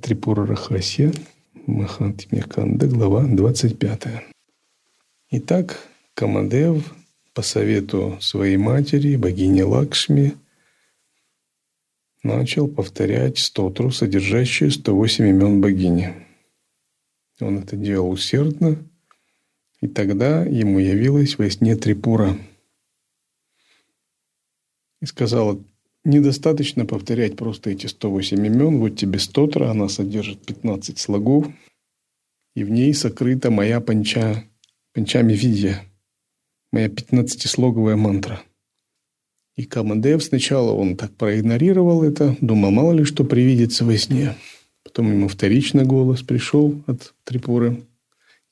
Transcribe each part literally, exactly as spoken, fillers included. Трипура Рахасья, Махатмья Кханда, глава двадцать пятая. Итак, Камадев по совету своей матери, богини Лакшми, начал повторять стотру, содержащую сто восемь имен богини. Он это делал усердно, и тогда ему явилась во сне Трипура и сказала: недостаточно повторять просто эти сто восемь имен. Вот тебе стотра, она содержит пятнадцать слогов, и в ней сокрыта моя панча, панчами видия, моя пятнадцатислоговая мантра. И Камадев сначала он так проигнорировал это, думал, мало ли что привидится во сне. Потом ему вторично голос пришел от Трипуры,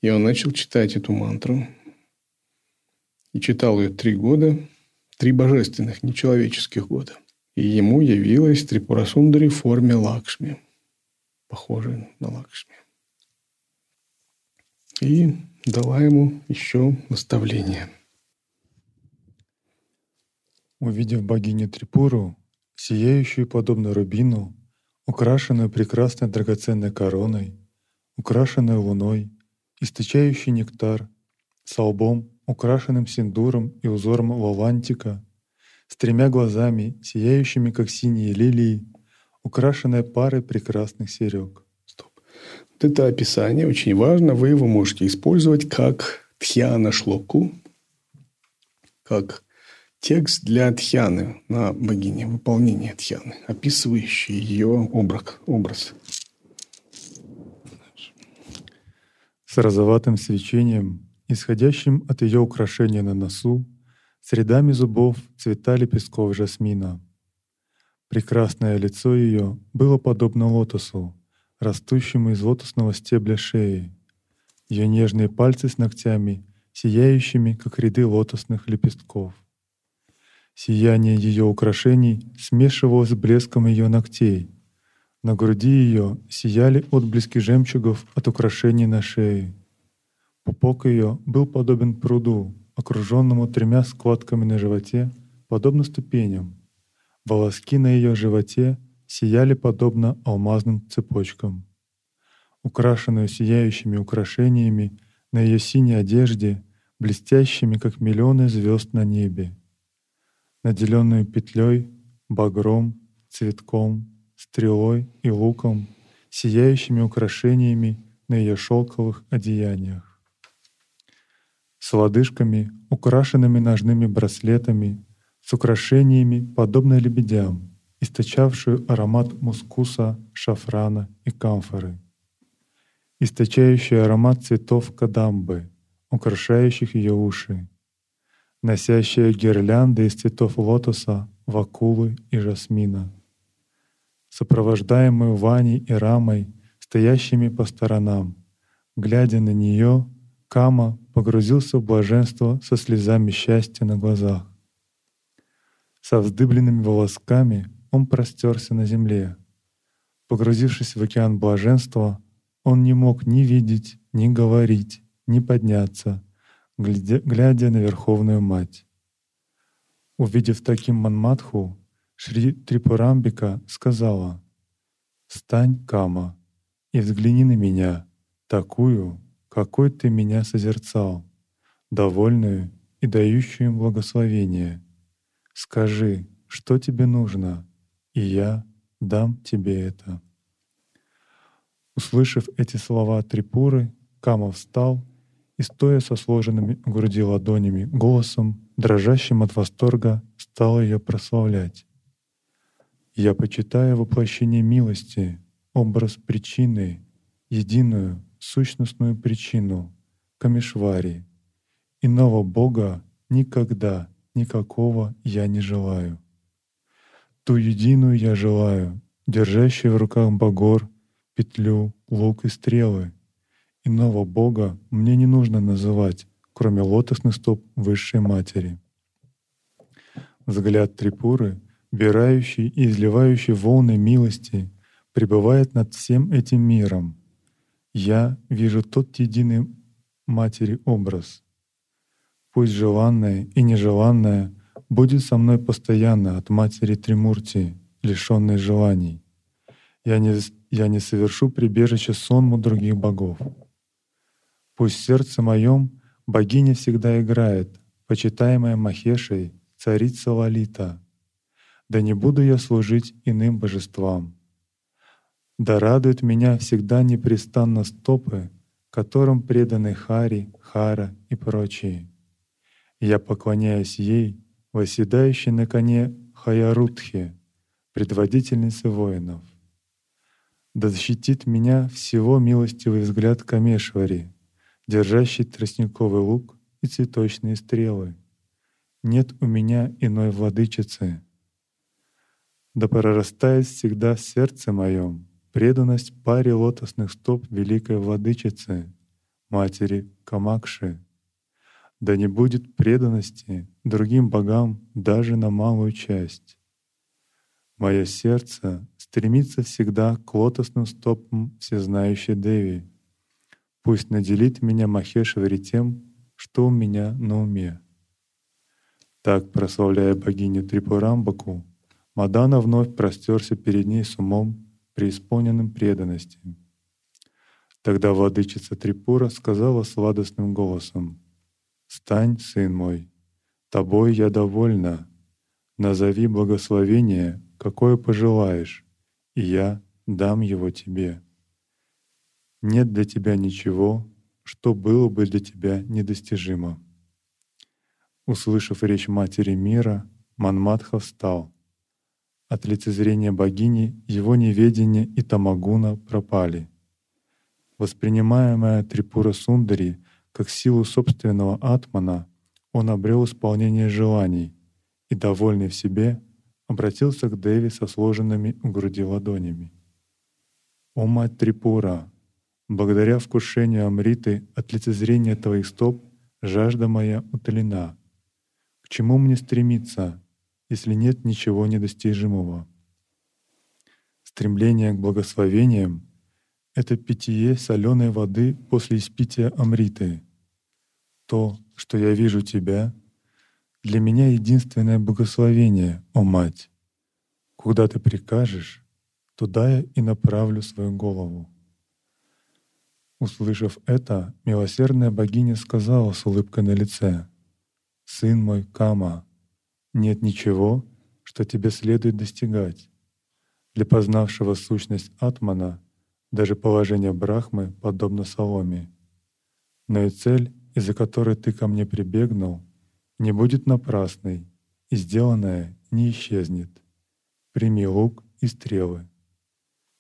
и он начал читать эту мантру. И читал ее три года, три божественных, нечеловеческих года. И ему явилась Трипурасундари в форме Лакшми, похожей на Лакшми. И дала ему еще наставление. Увидев богиню Трипуру, сияющую подобно рубину, украшенную прекрасной драгоценной короной, украшенную луной, источающей нектар, с лбом, украшенным синдуром и узором лавантика, с тремя глазами, сияющими, как синие лилии, украшенная парой прекрасных серёг. Стоп. Вот это описание очень важно. Вы его можете использовать как тхьяна-шлоку, как текст для тхьяны на богине, выполнение тхьяны, описывающий ее образ. С розоватым свечением, исходящим от ее украшения на носу, с рядами зубов цвета лепестков жасмина. Прекрасное лицо ее было подобно лотосу, растущему из лотосного стебля шеи. Ее нежные пальцы с ногтями, сияющими, как ряды лотосных лепестков. Сияние ее украшений смешивалось с блеском ее ногтей. На груди ее сияли отблески жемчугов от украшений на шее. Пупок ее был подобен пруду, окруженному тремя складками на животе, подобно ступеням. Волоски на ее животе сияли подобно алмазным цепочкам. Украшенную сияющими украшениями на ее синей одежде, блестящими, как миллионы звезд на небе, наделенную петлей, багром, цветком, стрелой и луком, сияющими украшениями на ее шелковых одеяниях, с лодыжками, украшенными ножными браслетами, с украшениями, подобно лебедям, источавшую аромат мускуса, шафрана и камфоры, источающую аромат цветов кадамбы, украшающих ее уши, носящая гирлянды из цветов лотоса, вакулы и жасмина, сопровождаемую Ваней и Рамой, стоящими по сторонам. Глядя на нее, Кама погрузился в блаженство со слезами счастья на глазах. Со вздыбленными волосками он простерся на земле. Погрузившись в океан блаженства, он не мог ни видеть, ни говорить, ни подняться, глядя на Верховную Мать. Увидев таким Манматху, Шри Трипурамбика сказала: «Встань, Кама, и взгляни на меня, такую, какой ты меня созерцал, довольную и дающую им благословение. Скажи, что тебе нужно, и я дам тебе это». Услышав эти слова Трипуры, Кама встал и, стоя со сложенными в груди ладонями, голосом, дрожащим от восторга, стал ее прославлять. «Я почитаю воплощение милости, образ причины, единую, сущностную причину, Камешвари. Иного Бога никогда, никакого я не желаю. Ту единую я желаю, держащую в руках багор, петлю, лук и стрелы, Иного Бога мне не нужно называть, кроме лотосных стоп Высшей Матери. Взгляд Трипуры, бирающий и изливающий волны милости, пребывает над всем этим миром. Я вижу тот единый Матери образ. Пусть желанное и нежеланное будет со мной постоянно от Матери Тримурти, лишённой желаний. Я не, я не совершу прибежище сонму других богов. Пусть в сердце моем богиня всегда играет, почитаемая Махешей, царица Лалита. Да не буду я служить иным божествам. Да радуют меня всегда непрестанно стопы, которым преданы Хари, Хара и прочие. Я поклоняюсь ей, восседающей на коне Хаярутхе, предводительнице воинов. Да защитит меня всего милостивый взгляд Камешвари, держащий тростниковый лук и цветочные стрелы. Нет у меня иной владычицы. Да прорастает всегда в сердце моем преданность паре лотосных стоп великой владычицы, матери Камакши. Да не будет преданности другим богам даже на малую часть. Мое сердце стремится всегда к лотосным стопам всезнающей Деви. Пусть наделит меня Махешавари тем, что у меня на уме. Так, прославляя богиню Трипурамбаку, Мадана вновь простерся перед ней с умом, преисполненным преданности. Тогда владычица Трипура сказала сладостным голосом: «Стань, сын мой, тобой я довольна. Назови благословение, какое пожелаешь, и я дам его тебе. Нет для тебя ничего, что было бы для тебя недостижимо». Услышав речь матери мира, Манматха встал. От лицезрения богини его неведение и тамагуна пропали. Воспринимаемая Трипурасундари как силу собственного атмана, он обрел исполнение желаний и, довольный в себе, обратился к Деви со сложенными у груди ладонями. «О мать Трипура, благодаря вкушению Амриты от лицезрения твоих стоп жажда моя утолена. К чему мне стремиться, если нет ничего недостижимого?» Стремление к благословениям — это питье соленой воды после испития Амриты. То, что я вижу тебя, для меня единственное благословение, о мать. Куда ты прикажешь, туда я и направлю свою голову». Услышав это, милосердная богиня сказала с улыбкой на лице: «Сын мой Кама, нет ничего, что тебе следует достигать. Для познавшего сущность атмана даже положение брахмы подобно соломе. Но и цель, из-за которой ты ко мне прибегнул, не будет напрасной, и сделанное не исчезнет. Прими лук и стрелы».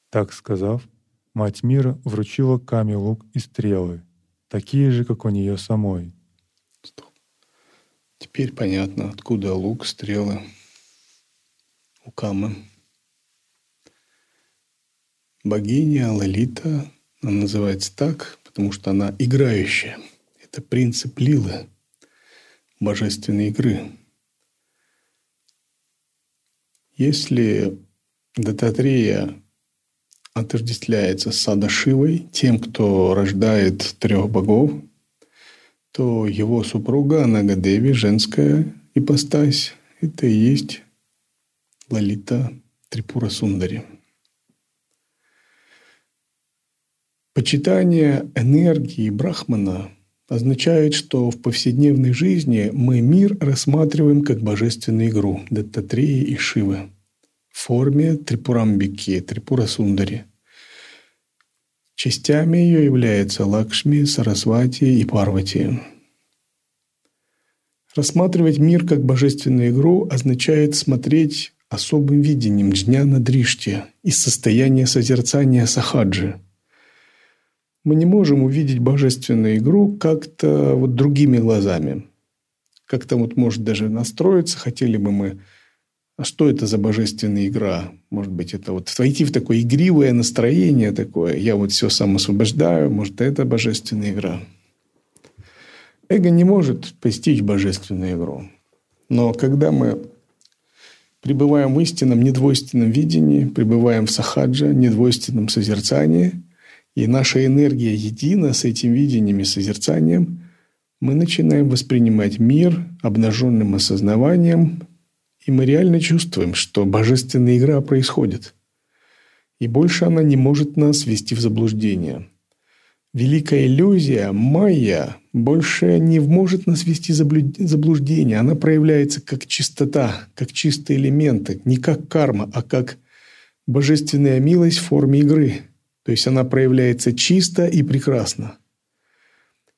Так сказав, мать мира вручила Каме лук и стрелы, такие же, как у нее самой. Стоп. Теперь понятно, откуда лук, стрелы у Камы. Богиня Лалита, она называется так, потому что она играющая. Это принцип лилы, божественной игры. Если Даттатрея отождествляется с Садашивой, тем, кто рождает трех богов, то его супруга Анагадеви, женская ипостась, это и есть Лалита Трипурасундари. Почитание энергии Брахмана означает, что в повседневной жизни мы мир рассматриваем как божественную игру Даттатреи и Шивы в форме Трипурамбики, Трипурасундари. Частями ее являются Лакшми, Сарасвати и Парвати. Рассматривать мир как божественную игру означает смотреть особым видением джняна-дришти из состояния созерцания сахаджи. Мы не можем увидеть божественную игру как-то вот другими глазами. Как-то вот может даже настроиться, хотели бы мы а что это за божественная игра? Может быть, это вот войти в такое игривое настроение такое. Я вот все сам освобождаю. Может, это божественная игра. Эго не может постичь божественную игру. Но когда мы пребываем в истинном недвойственном видении, пребываем в сахаджа, недвойственном созерцании, и наша энергия едина с этим видением и созерцанием, мы начинаем воспринимать мир обнаженным осознаванием, и мы реально чувствуем, что божественная игра происходит. И больше она не может нас ввести в заблуждение. Великая иллюзия, майя, больше не может нас ввести в заблуждение. Она проявляется как чистота, как чистые элементы, не как карма, а как божественная милость в форме игры. То есть она проявляется чисто и прекрасно.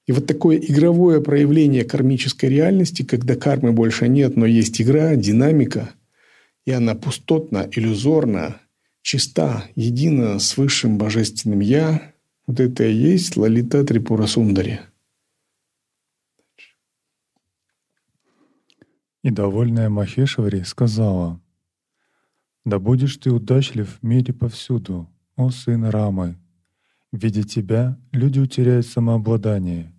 И вот такое игровое проявление кармической реальности, когда кармы больше нет, но есть игра, динамика, и она пустотна, иллюзорна, чиста, едина с высшим божественным «Я», вот это и есть Лалита Трипурасундари. И довольная Махешавари сказала: «Да будешь ты удачлив в мире повсюду, о сын Рамы! Видя тебя, люди утеряют самообладание,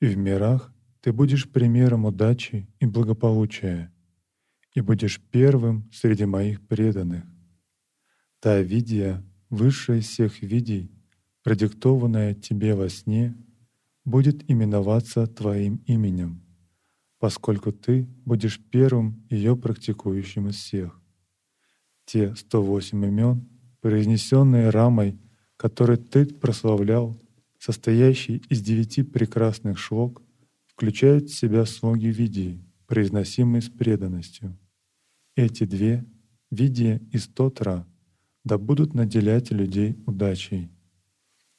и в мирах ты будешь примером удачи и благополучия, и будешь первым среди моих преданных. Та видия, высшая из всех видий, продиктованная тебе во сне, будет именоваться твоим именем, поскольку ты будешь первым ее практикующим из всех. Те сто восемь имен, произнесенные Рамой, который ты прославлял, состоящий из девяти прекрасных шлок, включают в себя слоги Видии, произносимые с преданностью. Эти две, Видия и Стотра, да будут наделять людей удачей.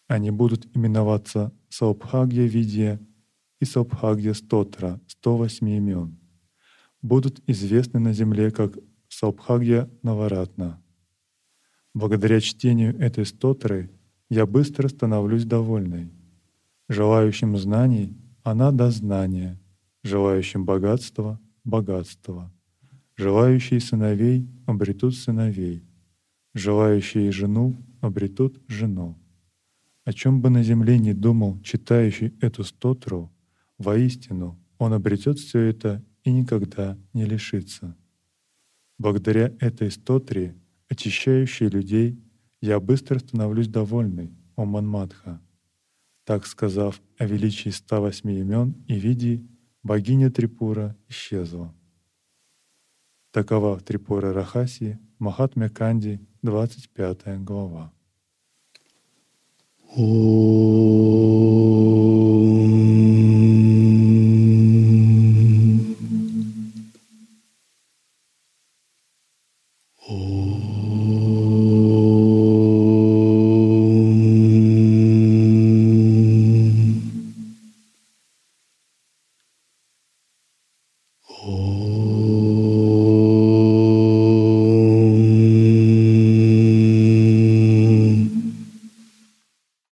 Они будут именоваться Саупхагья Видия и Саупхагья Стотра, сто восемь имен. Будут известны на земле как Саупхагья Наваратна. Благодаря чтению этой стотры я быстро становлюсь довольной. Желающим знаний она даст знания, желающим богатства — богатство. Желающие сыновей обретут сыновей, желающие жену обретут жену. О чем бы на земле ни думал читающий эту стотру, воистину он обретет все это и никогда не лишится. Благодаря этой стотре, очищающий людей, я быстро становлюсь довольной, о Манматха». Так сказав о величии ста восьми имен и видий, богиня Трипура исчезла. Такова в Трипура Рахасьи, Махатмья Кханде, двадцать пятая глава. Om.